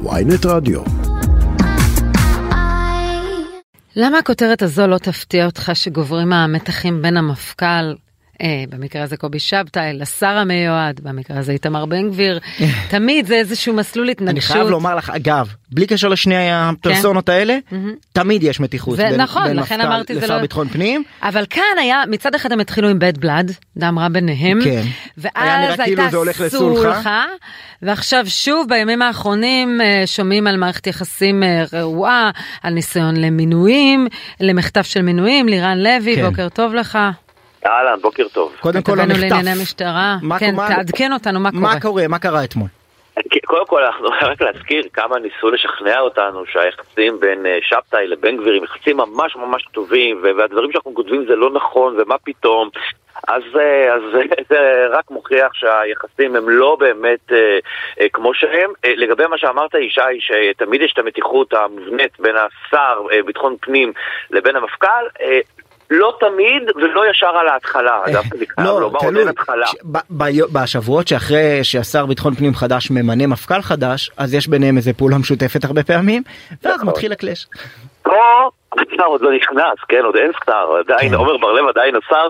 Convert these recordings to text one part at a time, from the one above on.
Ynet רדיו. למה הכותרת הזו לא תפתיע אותך שגוברים המתחים בין המפכ"ל, במקרה הזה קובי שבתאי, לשר המיועד, במקרה הזה איתמר בן גביר, תמיד זה איזשהו מסלול התנגשות. אני חייב לומר לך, אגב, בלי קשר לשני הפרסונות האלה, תמיד יש מתיחות בין מפכ"ל לשר ביטחון פנים. אבל כאן היה, מצד אחד הם התחילו עם בית בלד, דם רע ביניהם, ואז הייתה סולחה, ועכשיו שוב בימים האחרונים שומעים על מערכת יחסים רעועה, על ניסיון למינויים, למכתב של מינויים, לירן לוי, בוקר טוב לך. אהלן, בוקר טוב. קודם כל המכתב. כן, תעדכן אותנו מה קורה. מה קורה, מה קרה אתמול? קודם כל, אנחנו רק להזכיר כמה ניסו לשכנע אותנו שהיחסים בין שבתאי לבן גביר הם יחסים ממש ממש טובים, והדברים שאנחנו כותבים זה לא נכון, ומה פתאום. אז זה רק מוכיח שהיחסים הם לא באמת כמו שהם. לגבי מה שאמרת ישי, שתמיד יש את המתיחות המובנית בין השר ביטחון פנים לבין המפכ"ל, לא תמיד ולא ישר על ההתחלה, דווקא נקרא לו, מה עוד אין התחלה? בשבועות שאחרי שהשר ביטחון פנים חדש ממנה מפכ"ל חדש, אז יש ביניהם איזה פעולה משותפת הרבה פעמים, ואז מתחיל הקלאש. פה השר עוד לא נכנס, כן, עוד אין שר, עדיין, עומר ברלב עדיין השר,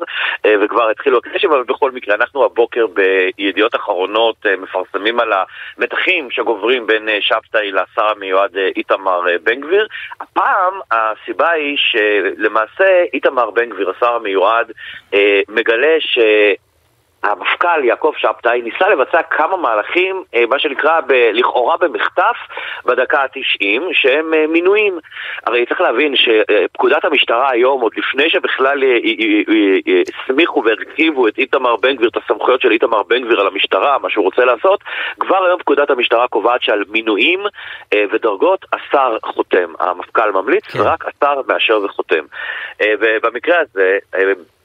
וכבר התחילו הקלאש, אבל בכל מקרה, אנחנו הבוקר בידיעות אחרונות מפרסמים על המתחים שגוברים בין שבתאי לשר המיועד איתמר בן גביר. הפעם הסיבה היא שלמעשה איתמר בן גביר, השר המיועד, מגלה ש... המפכ"ל יעקב שבתאי ניסה לבצע כמה מהלכים, מה שנקרא לכאורה במחטף, בדקה ה-90, שהם מינויים. הרי צריך להבין שפקודת המשטרה היום, עוד לפני שבכלל סמיכו והרכיבו את איתמר בן גביר, את הסמכויות של איתמר בן גביר על המשטרה, מה שהוא רוצה לעשות, כבר היום פקודת המשטרה קובעת שעל מינויים ודרגות השר חותם. המפכ"ל ממליץ, רק השר מאשר וחותם. ובמקרה הזה...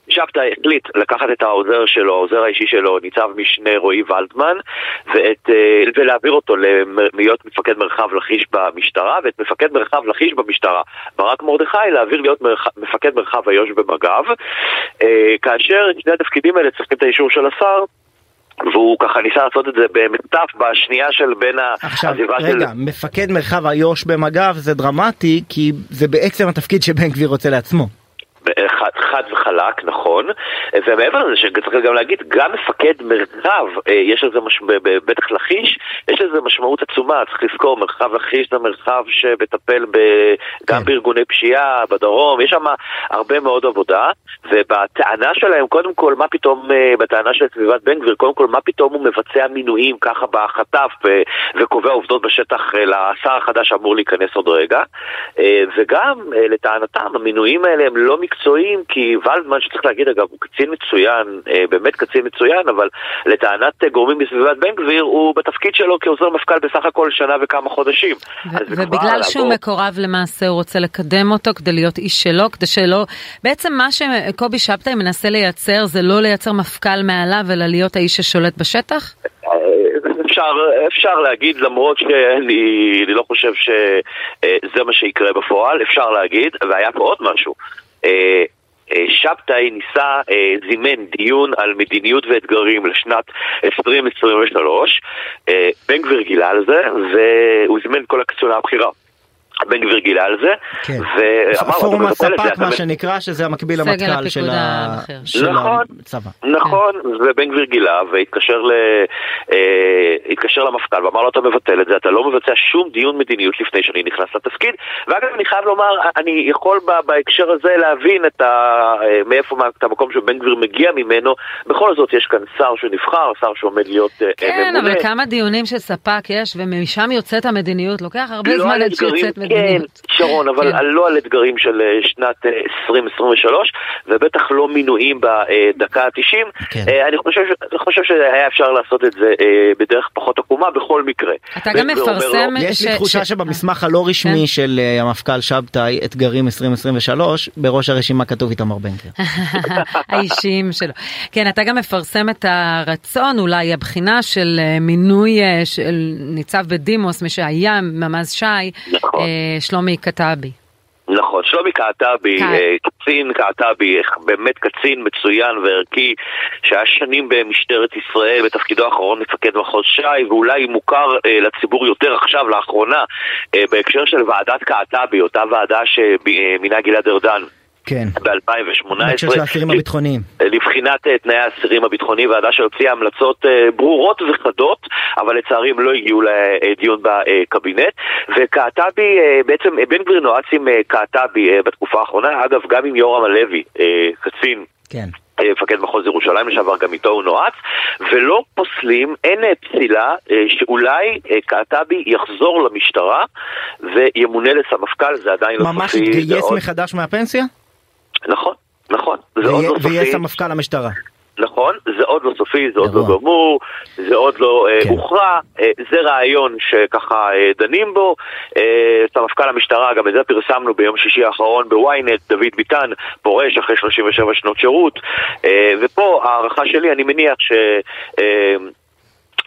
שבתאי החליט לקחת את העוזר שלו, העוזר האישי שלו, ניצב משנה רוני ולדמן, ולהעביר אותו להיות מפקד מרחב לחיש במשטרה, ואת מפקד מרחב לחיש במשטרה, ברק מורדכי, להעביר להיות מפקד מרחב איו"ש במג"ב, כאשר שני התפקידים האלה צריכים את האישור של השר, והוא ככה ניסה לעשות את זה במטף בשנייה של בין העזיבה של... רגע, מפקד מרחב איו"ש במג"ב זה דרמטי, כי זה בעצם התפקיד שבן גביר רוצה לעצמו. חד וחלק, נכון, ומעבר לזה שצריך גם להגיד, גם מפקד מרחב, יש לזה בטח לחיש, יש לזה משמעות עצומה, צריך לזכור, מרחב לחיש זה מרחב שמטפל גם בארגוני פשיעה, בדרום, יש שם הרבה מאוד עבודה, ובטענה שלהם, קודם כל, מה פתאום, בטענה של סביבת בן גביר, קודם כל, מה פתאום הוא מבצע מינויים ככה בחטף, וקובע עובדות בשטח לשר החדש אמור להיכנס עוד רגע, וגם, לטענתם, המינויים האלה הם לא מקצועיים, כי ולדמן שצריך להגיד אגב הוא קצין מצוין, באמת קצין מצוין, אבל לטענת גורמים בסביבת בן גביר הוא בתפקיד שלו כעוזר מפכ"ל בסך הכל שנה וכמה חודשים, ובגלל שהוא מקורב למעשה הוא רוצה לקדם אותו כדי להיות איש שלו, כדי שלא, בעצם מה שקובי שבתאי מנסה לייצר זה לא לייצר מפכ"ל מעליו אלא להיות האיש ששולט בשטח? אפשר להגיד, למרות שאני לא חושב שזה מה שיקרה בפועל, אפשר להגיד, והיה פה עוד משהו, שבתאי ניסה, זימן דיון על מדיניות ואתגרים לשנת 2023, בן גביר גילה על זה, והוא זימן כל הקצונה הבחירה. בן גביר גילה על זה, פורום הספק מה שנקרא, שזה המקביל למטכ"ל של הצבא. נכון, ובן גביר גילה והתקשר למפכ"ל ואמר לו אתה מבטל את זה, אתה לא מבצע שום דיון מדיניות לפני שאני נכנס לתפקיד. ואגב אני חייב לומר, אני יכול בהקשר הזה להבין מאיפה המקום שבן גביר מגיע ממנו, בכל זאת יש כאן שר שנבחר, שר שעומד להיות ממונה. כן, אבל כמה דיונים של ספק יש ומשם יוצאת המדיניות, לוקח הרבה זמן עד שיוצאת. כן, שרון, אבל לא על אתגרים של שנת 2023, ובטח לא מינויים בדקה ה-90. אני חושב שהיה אפשר לעשות את זה בדרך פחות עקומה בכל מקרה. אתה גם מפרסם... יש לי תחושה שבמסמך הלא רשמי של המפכ"ל שבתאי, אתגרים 2023, בראש הרשימה כתוב איתמר בן גביר. האישיים שלו. כן, אתה גם מפרסם את הרצון, אולי הבחינה של מינוי של ניצב בדימוס, מי שהיה ממ"ז שי, שלומי קטבי. נכון, שלומי קעתה קצין קעטבי, באמת קצין מצוין וערכי, שהיה שנים במשטרת ישראל, בתפקידו האחרון מפקד מחוז שי, ואולי מוכר לציבור יותר עכשיו, לאחרונה, בהקשר של ועדת קעטבי, אותה ועדה שמינה גלעד ארדן. כן. ב-2018 לבחינת תנאי האסירים הביטחוניים, ועדה שהוציאה המלצות ברורות וחדות, אבל לצערי הם לא הגיעו לדיון בקבינט. וקעטבי, בעצם בן גביר נועץ עם קעטבי בתקופה האחרונה, אגב גם עם יורם הלוי, קצין, כן, מפקד מחוז ירושלים לשעבר, גם איתו הוא נועץ, ולא פוסלים, אין פסילה שאולי קעטבי יחזור למשטרה וימונה לסמפכ"ל. זה עדיין לא ממש התגייס מחדש מהפנסיה? נכון, נכון. ויהיה סמפכ"ל למשטרה. נכון, זה עוד לא סופי, זה עוד לא גמור, זה עוד לא הוכרע, זה רעיון שככה דנים בו. סמפכ"ל המשטרה, גם את זה פרסמנו ביום שישי האחרון בוויינט, דוד ביטן פורש אחרי 37 שנות שירות, ופה הערכה שלי, אני מניח ש...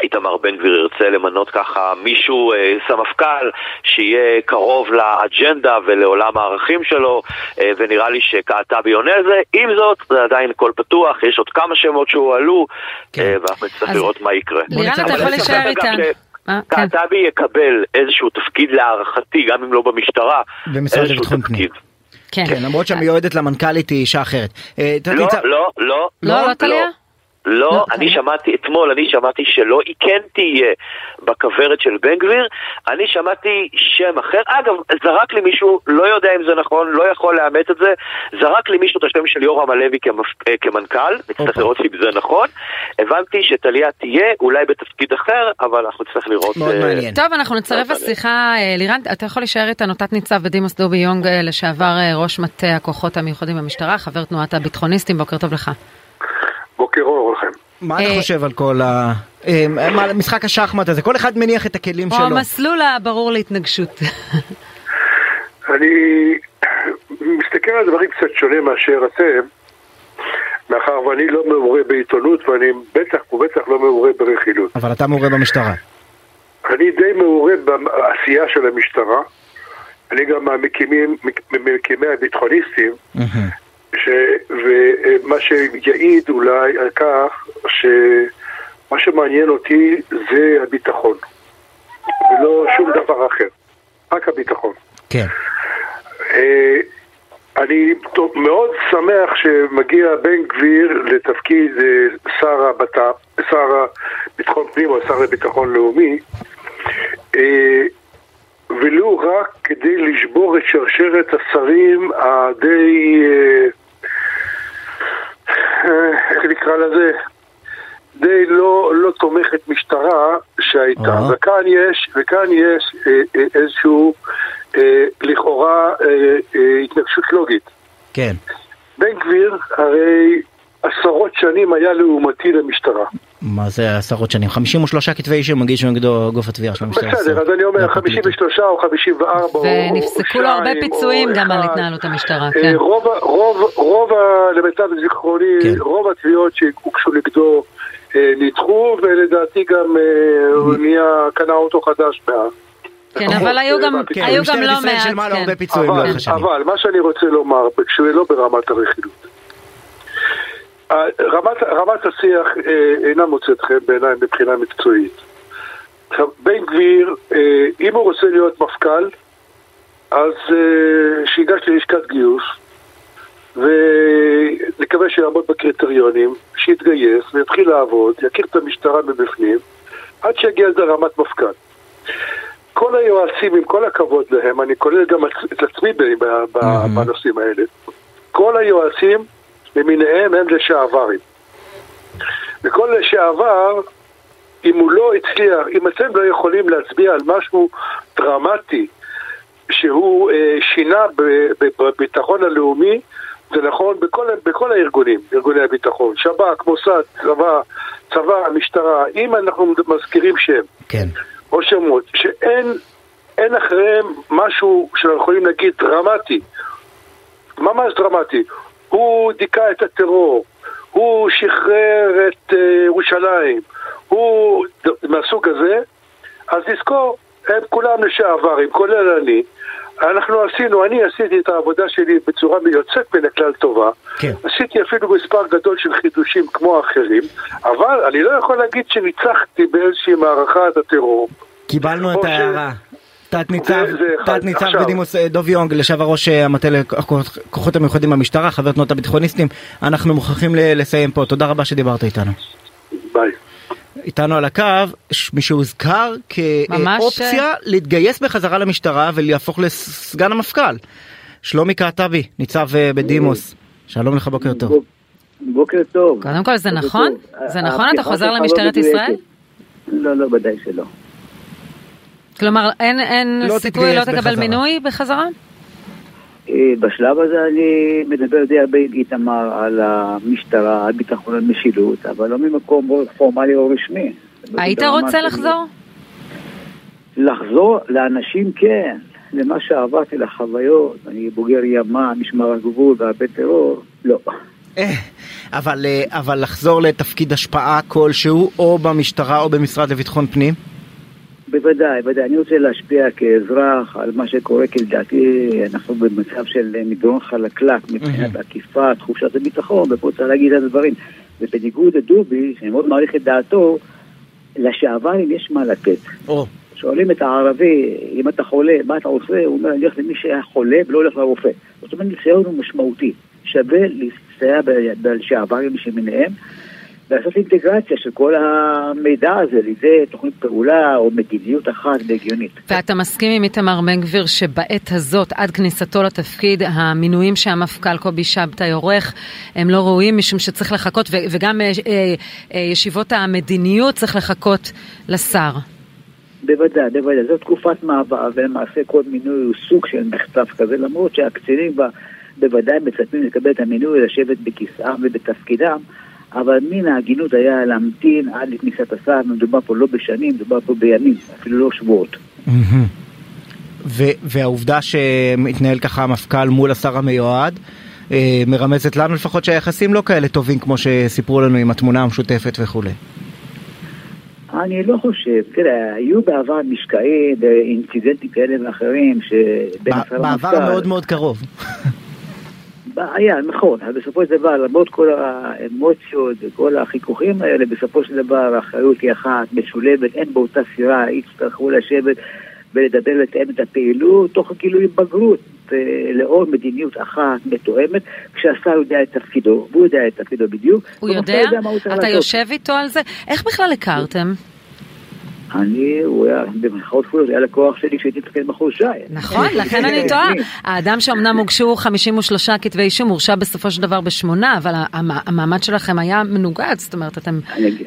איתמר בן גביר ירצה למנות ככה מישהו, סמפכ"ל, שיהיה קרוב לאג'נדה ולעולם הערכים שלו, ונראה לי שקעטבי עונה לזה. עם זאת, זה עדיין כל פתוח, יש עוד כמה שמות שהועלו, ואנחנו נצטרך לראות מה יקרה. לירן, אתה יכול לשאר איתן. קעטבי יקבל איזשהו תפקיד להערכתי, גם אם לא במשטרה, איזשהו תפקיד. כן, למרות שהמיועדת למנכ"לית היא אישה אחרת. לא, לא, לא. לא, תליה? לא, אני שמעתי שלא, היא כן תהיה בכברת של בן גביר. אני שמעתי שם אחר, אגב, זרק לי מישהו, לא יודע אם זה נכון, לא יכול לאמת את זה, זרק לי מישהו את השם של יורם הלוי כמנכ"ל, נצטרך לראות אם זה נכון. הבנתי שטליה תהיה, אולי בתפקיד אחר, אבל אנחנו נצטרך לראות. טוב, אנחנו נצרף השיחה, לירן, אתה יכול להישאר איתנו, תת ניצב בדימוס דובי יונג, לשעבר ראש מטה הכוחות המיוחדים במשטרה, חבר תנועת הביטחוניסטים, בוקר טוב לך. בוקר אור לכם. מה אתה חושב על כל משחק השחמט הזה? כל אחד מניח את הכלים שלו. או המסלול הברור להתנגשות. אני מסתכל על דברים קצת שונה מאשר אתם, מאחר ואני לא מעורה בעיתונות, ואני בטח ובטח לא מעורה ברכילות. אבל אתה מעורה במשטרה. אני די מעורה בעשייה של המשטרה. אני גם ממקימי הביטחוניסטים, ומה שיעיד אולי על כך שמה שמעניין אותי זה הביטחון ולא שום דבר אחר, רק הביטחון. כן. אני מאוד שמח שמגיע בן גביר לתפקיד שר ביטחון פנים או שר לביטחון לאומי, ולו רק כדי לשבור את שרשרת השרים הדי... איך נקרא לזה? די לא תומכת משטרה שהייתה. וכאן יש איזשהו לכאורה התנגשות לוגית. כן. בן גביר הרי עשרות שנים היה לעומתי למשטרה. מה זה עשרות שנים? 53 כתבי אישום מגיש נגדו גוף התביעה של המשטרה. בסדר, אז אני אומר 53 או 54 או 2. ונפסקו לו הרבה פיצויים גם על התנהלות המשטרה. רוב, למיטב זיכרוני, רוב התביעות שהוגשו נגדו נדחו, ולדעתי גם נהיה קנה אוטו חדש מה... כן, אבל היו גם לא מעט. אבל מה שאני רוצה לומר, כשהוא לא ברמת הרכילות. רמת השיח אינה מוצאת חן בעיניים מבחינה מקצועית. בן גביר, אם הוא רוצה להיות מפכ"ל, אז שיגש ללשכת גיוס, ונקווה שיעמוד בקריטריונים, שיתגייס ויתחיל לעבוד, יכיר את המשטרה מבפנים, עד שיגיע לרמת מפכ"ל. כל היועצים, עם כל הכבוד להם, אני כולל גם את עצמי בנושאים האלה, כל היועצים למיניהם הם לשעברים, וכל לשעבר, אם הוא לא הצליח, אם אתם לא יכולים להצביע על משהו דרמטי שהוא שינה בביטחון הלאומי, זה נכון בכל הארגונים, ארגוני הביטחון, שב"כ, מוסד, צבא, משטרה, אם אנחנו מזכירים שם, כן, או שמות שאין אחריהם משהו שאנחנו יכולים להגיד דרמטי, ממש דרמטי, הוא דיכא את הטרור, הוא שחרר את ירושלים, הוא מהסוג הזה, אז נזכור, הם כולם לשעברים, כולל אני, אני עשיתי את העבודה שלי בצורה מיוצאת מן הכלל טובה, כן. עשיתי אפילו מספר גדול של חידושים כמו האחרים, אבל אני לא יכול להגיד שניצחתי באיזושהי מערכה את הטרור. קיבלנו את ההערה. תת ניצב בדימוס דובי יונג, לשעבר ראש המטה לכוחות המיוחדים במשטרה, חבר תנועת הביטחוניסטים, אנחנו מוכרחים לסיים פה. תודה רבה שדיברת איתנו. ביי. איתנו על הקו, משהוזכר כאופציה להתגייס בחזרה למשטרה ולהפוך לסגן המפכ"ל, שלומי קעטבי, ניצב בדימוס, שלום לך, בוקר טוב. בוקר טוב. קודם כל, זה נכון? זה נכון? אתה חוזר למשטרת ישראל? לא, לא, בדי שלא. כלומר, אין סיכוי, לא תקבל מינוי בחזרה? בשלב הזה אני מדבר די הרבה איתמר על המשטרה, על ביטחון המשילות, אבל לא ממקום פורמלי או רשמי. היית רוצה לחזור? לחזור לאנשים כן, למה שעברתי, לחוויות, אני בוגר ימה, משמר הגבול והבית טרור, לא. אבל לחזור לתפקיד השפעה כלשהו, או במשטרה או במשרד לביטחון פנים? בוודאי, בוודאי. אני רוצה להשפיע כאזרח על מה שקורה, כי לדעתי אנחנו במצב של מדרון חלקלק מבחינת עקיפה, תחושת הביטחון, ופה צריך להגיד את הדברים. ובניגוד לדובי, שאני מאוד מעריך את דעתו, לשעברים יש מה לתת. שואלים את הערבי, אם אתה חולה, מה אתה עושה? הוא אומר, אני הולך למי שהיה חולה ולא הולך לרופא. זאת אומרת, ניסיון הוא משמעותי. שווה להסתייע בשעברים שמניהם, לעשות אינטגרציה של כל המידע הזה לידי תוכנית פעולה או מדיניות אחת והגיונית. ואתה מסכים עם איתמר בן גביר שבעת הזאת עד כניסתו לתפקיד המינויים שהמפכ"ל קובי שבתאי עורך הם לא ראויים, משום שצריך לחכות וגם ישיבות המדיניות צריך לחכות לשר? בוודאי, בוודאי, זו תקופת מעבר, ולמעשה כל מינוי הוא סוג של מכתב כזה, למרות שהקצינים בוודאי מצפים לקבל את המינוי לשבת בכיסאם ובתפקידם, אבל מן ההגינות היה להמתין עד לכניסת השר. מדובר פה לא בשנים, מדובר פה בימים, אפילו לא שבועות. והעובדה שמתנהל ככה המפכ"ל מול השר המיועד, מרמזת לנו לפחות שהיחסים לא כאלה טובים כמו שסיפרו לנו עם התמונה המשותפת וכו'. אני לא חושב, תראה, היו בעבר משקעים, אינצידנטים כאלה ואחרים, בעבר מאוד מאוד קרוב. היה, נכון, בסופו של דבר, למרות כל האמוציות וכל החיכוכים האלה, בסופו של דבר, האחריות היא אחת, משולבת, אין באותה סירה, יצטרכו לשבת ולדבר לתאם את הפעילות, תוך כאילו בגרות, לאור מדיניות אחת, מתואמת, כשהשר יודע את תפקידו, והוא יודע את תפקידו בדיוק. הוא יודע? אתה יושב איתו על זה? איך בכלל הכרתם? הוא היה, במחאות כולות, היה לקוח שלי כשהייתי תפקיד מחוז שי. נכון, לכן אני טועה. האדם שאומנם הוגשו 53 כתבי אישום, הורשע בסופו של דבר ב8, אבל המעמד שלכם היה מנוגד, זאת אומרת, אתם...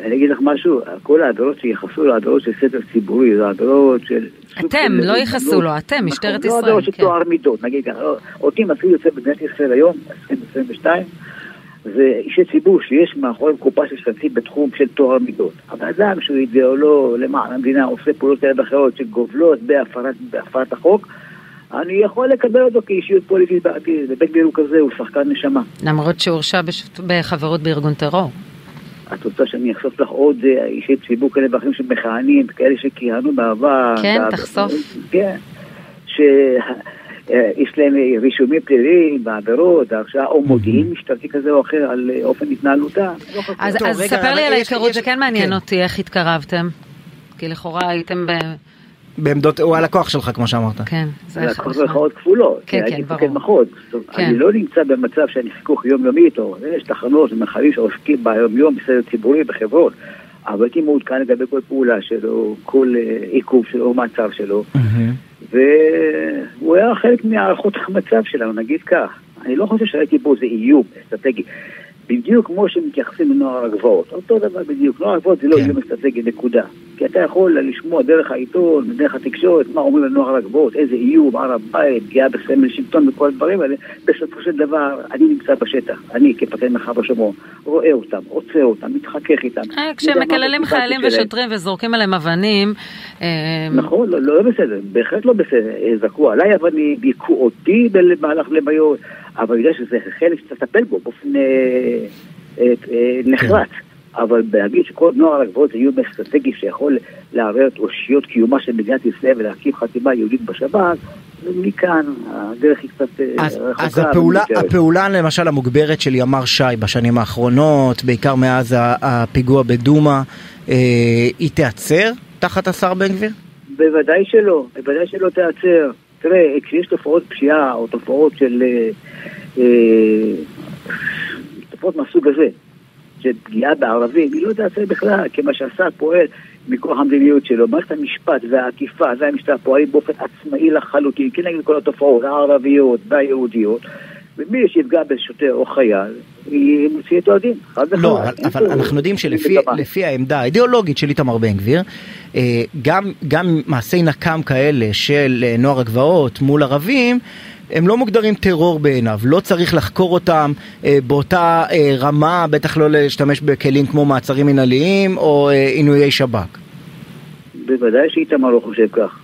אני אגיד לך משהו, כל העדרות שיחסו לעדרות של סדר ציבורי, זה העדרות של... אתם, לא יחסו לו, אתם, משטרת ישראל. לא העדרות של תואר מידות, נגיד, אותי מפעיל יוצא בגנת ישראל היום, 2022, זה אישי ציבור שיש מאחורי קופה ששתתית בתחום של תואר מידות. האדם שהוא אידיאולוג למען המדינה עושה פעולות כאלה ואחרות שגובלות בהפרת החוק, אני יכול לקבל אותו כאישיות פוליטית בעתיד. בבן גביר הוא כזה, הוא שחקן נשמה. למרות שהורשע בחברות בארגון טרור. את רוצה שאני אחשוף לך עוד אישי ציבור כאלה ואחרים שמכהנים, כאלה שכיהנו בעבר. כן, תחשוף. כן, יש להם רישומים פלילים בעבירות, הרשעה או מודיעין משטרתי כזה או אחר על אופן התנהלותה. אז ספר לי על ההיכרות, זה כן מעניין אותי, איך התקרבתם? כי לכאורה הייתם בעמדות, הוא הלקוח שלך כמו שאמרת. כן, זה היה חכות. חכות כפולות. כן, כן, ברור. אני לא נמצא במצב שאני חיכוך יומיומי איתו, יש תחנות ומחרים שעוסקים ביומיום בסדר ציבורי בחברות, אבל הייתי מעודכן לגבי כל פעולה שלו, כל עיכוב שלו או מעצר שלו, והוא היה חלק מהערכות המצב שלנו, נגיד כך. אני לא חושב שראיתי בו זה איום אסטרטגי, בדיוק כמו שמתייחסים לנוער הגבעות. אותו דבר בדיוק, נוער הגבעות זה לא איום אסטרטגי, נקודה. כי אתה יכול לשמוע דרך העיתון, דרך התקשורת, מה אומרים לנוער הגבעות, איזה איום, הר הבית, פגיעה בסמל שלטון וכל הדברים האלה. בסופו של דבר, אני נמצא בשטח, אני כפקד מרחב השומרון, רואה אותם, עוצר אותם, מתחכך איתם. כשמקללים חיילים ושוטרים וזורקים עליהם אבנים... נכון, לא בסדר, בהחלט לא בסדר. זרקו עליי אבנים, ביקעו אותי במהלך לביות, אבל בגלל שזה חלק שצריך לטפל בו, באופן נחרץ. אבל בהגיד שכל נוער הגבוהות זה איום אסטרטגי שיכול לערער את אושיות קיומה של מדינת ישראל ולהקים חתימה יהודית בשב"כ, מכאן הדרך היא קצת רחוקה. אז הפעולה למשל המוגברת של ימ"ר ש"י בשנים האחרונות, בעיקר מאז הפיגוע בדומא, היא תיעצר תחת השר בן גביר? בוודאי שלא, בוודאי שלא תיעצר. תראה, כשיש תופעות פשיעה או תופעות של תופעות מהסוג הזה, שפגיעה בערבים, היא לא תעשה בכלל, כמה שהשר פועל מכוח המדיניות שלו. מערכת המשפט והעקיפה, זה המשטרה פועלים באופן עצמאי לחלוטין, כן נגיד כל התופעות הערביות והיהודיות, ומי שיפגע בשוטר או חייל, היא מוציאה את הדין. לא, אבל אנחנו יודעים שלפי העמדה האידיאולוגית של איתמר בן גביר, גם מעשי נקם כאלה של נוער הגבעות מול ערבים, הם לא מוגדרים טרור בעיניו, לא צריך לחקור אותם באותה רמה, בטח לא להשתמש בכלים כמו מעצרים מנהליים או עינויי שב"כ. בוודאי שאיתמר לא חושב כך.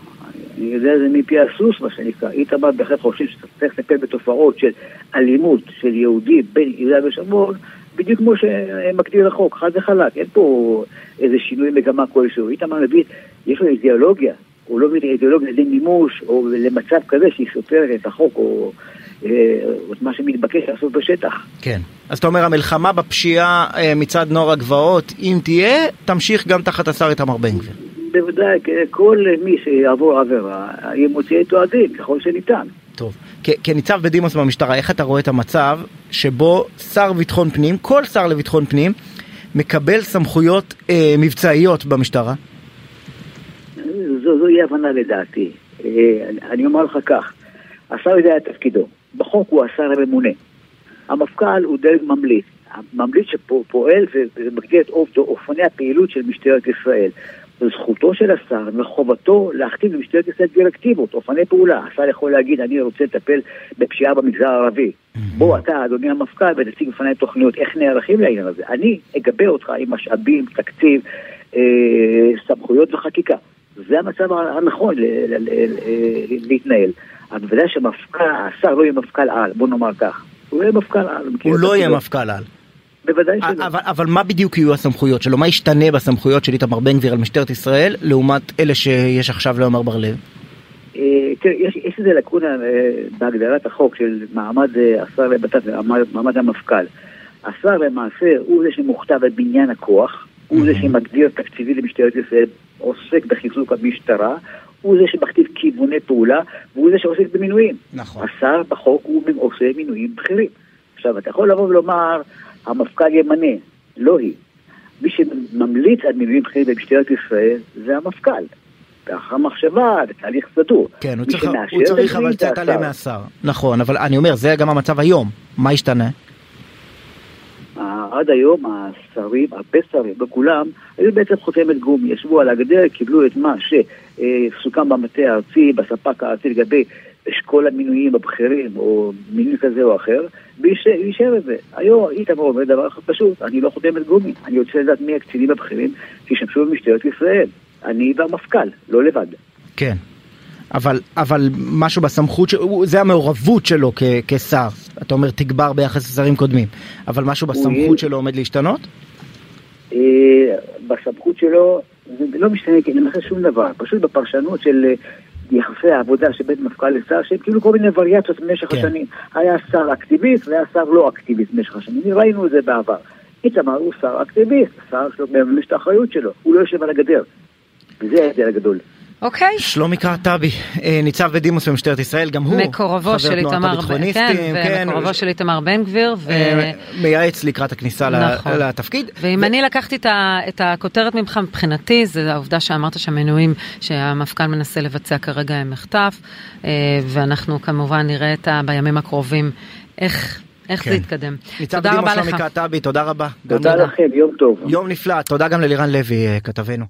אני יודע זה מפי הסוס, מה שנקרא. איתמר בהחלט חושב שצריך לטפל בתופעות של אלימות של יהודים בין יהודה ושומרון, בדיוק כמו שמגדיר החוק, חד וחלק. אין פה איזה שינוי מגמה כלשהו. איתמר מבין, יש לו אידיאולוגיה. הוא לא מביא אידיאולוגיה למימוש או למצב כזה שהיא סותרת את החוק או את מה שמתבקש לעשות בשטח. כן. אז אתה אומר, המלחמה בפשיעה מצד נוער הגבעות, אם תהיה, תמשיך גם תחת השר איתמר בן גביר. בוודאי, כל מי שיעבור עבירה, היא מוציאה את הדין ככל שניתן. טוב. כניצב בדימוס במשטרה, איך אתה רואה את המצב שבו שר ביטחון פנים, כל שר לביטחון פנים, מקבל סמכויות מבצעיות במשטרה? זו היא הבנה לדעתי. אני אומר לך כך, השר יודע את תפקידו. בחוק הוא השר הממונה. המפכ"ל הוא דרג ממליץ. הממליץ שפועל ומגדיר את אופני הפעילות של משטרת ישראל. זכותו של השר וחובתו להכתיב למשטרת ישראל דירקטיבות, אופני פעולה. השר יכול להגיד, אני רוצה לטפל בפשיעה במגזר הערבי. בוא אתה, אדוני המפכ"ל, ותציג בפני תוכניות, איך נערכים לעניין הזה. אני אגבה אותך עם משאבים, תקציב, סמכויות וחקיקה. זה המצב הנכון להתנהל. אבל בוודאי שהשר לא יהיה מפכ"ל על, בוא נאמר כך. הוא לא יהיה מפכ"ל על. הוא לא יהיה מפכ"ל על. בוודאי שלא. אבל מה בדיוק יהיו הסמכויות שלו? מה ישתנה בסמכויות של איתמר בן גביר על משטרת ישראל, לעומת אלה שיש עכשיו לעומר בר-לב? יש איזה לקונה בהגדרת החוק של מעמד השר לבט"פ ומעמד המפכ"ל. השר למעשה הוא זה שמוכתב את בניין הכוח, הוא זה שמגדיר תקציבי למשטרת ישראל, עוסק בחיזוק המשטרה, הוא זה שמכתיב כיווני פעולה, והוא זה שעוסק במינויים. נכון. השר בחוק הוא עושה מינויים בכירים. עכשיו, אתה יכול לבוא ולומר, המפכ"ל ימנה, לא היא. מי שממליץ על מינויים בכירים במשטרת ישראל, זה המפכ"ל. אחר מחשבה, בתהליך סדור. כן, הוא צריך אבל צאת עליה מהשר. נכון, אבל אני אומר, זה גם המצב היום. מה ישתנה? עד היום השרים, הרבה שרים, בכולם, היו בעצם חותמת גומי, ישבו על הגדר, קיבלו את מה שסוכם במטה הארצי, בספק הארצי לגבי אשכול המינויים הבכירים, או מינוי כזה או אחר, וישאר את זה. היום איתמר אומר דבר פשוט, אני לא חותמת גומי, אני רוצה לדעת מי הקצינים הבכירים שישמשו במשטרת ישראל. אני והמפכ"ל, לא לבד. כן. אבל משהו בסמכות, זה המעורבות שלו כשר, אתה אומר תגבר ביחס לשרים קודמים, אבל משהו בסמכות שלו עומד להשתנות? בסמכות שלו זה לא משתנה, כי אני מחשב שום דבר, פשוט בפרשנות של יחסי העבודה שבית מפכ"ל לשר, שהם כאילו כל מיני וריאציות במשך השנים, היה שר אקטיביסט והיה שר לא אקטיביסט במשך השנים, ראינו את זה בעבר, איתמר הוא שר אקטיביסט, שר שלו ממש את האחריות שלו, הוא לא יושב על הגדר, וזה ההבדל הגדול. אוקיי. שלומי קרטבי, ניצב בדימוס במשטרת ישראל, גם הוא מקורבו של איתמר בן גביר, מקורבו של איתמר בן גביר, מייעץ לקראת הכניסה לתפקיד. ואם אני לקחתי את הכותרת ממך, מבחינתי, זה העובדה שאמרת שהמינויים שהמפכ"ל מנסה לבצע כרגע הם מחטף, ואנחנו כמובן נראה בימים הקרובים איך זה יתקדם. תודה רבה לך. ניצב בדימוס שלומי קרטבי, תודה רבה. תודה לכם, יום טוב. יום נפלא, תודה גם ללירן לוי, כתבנו.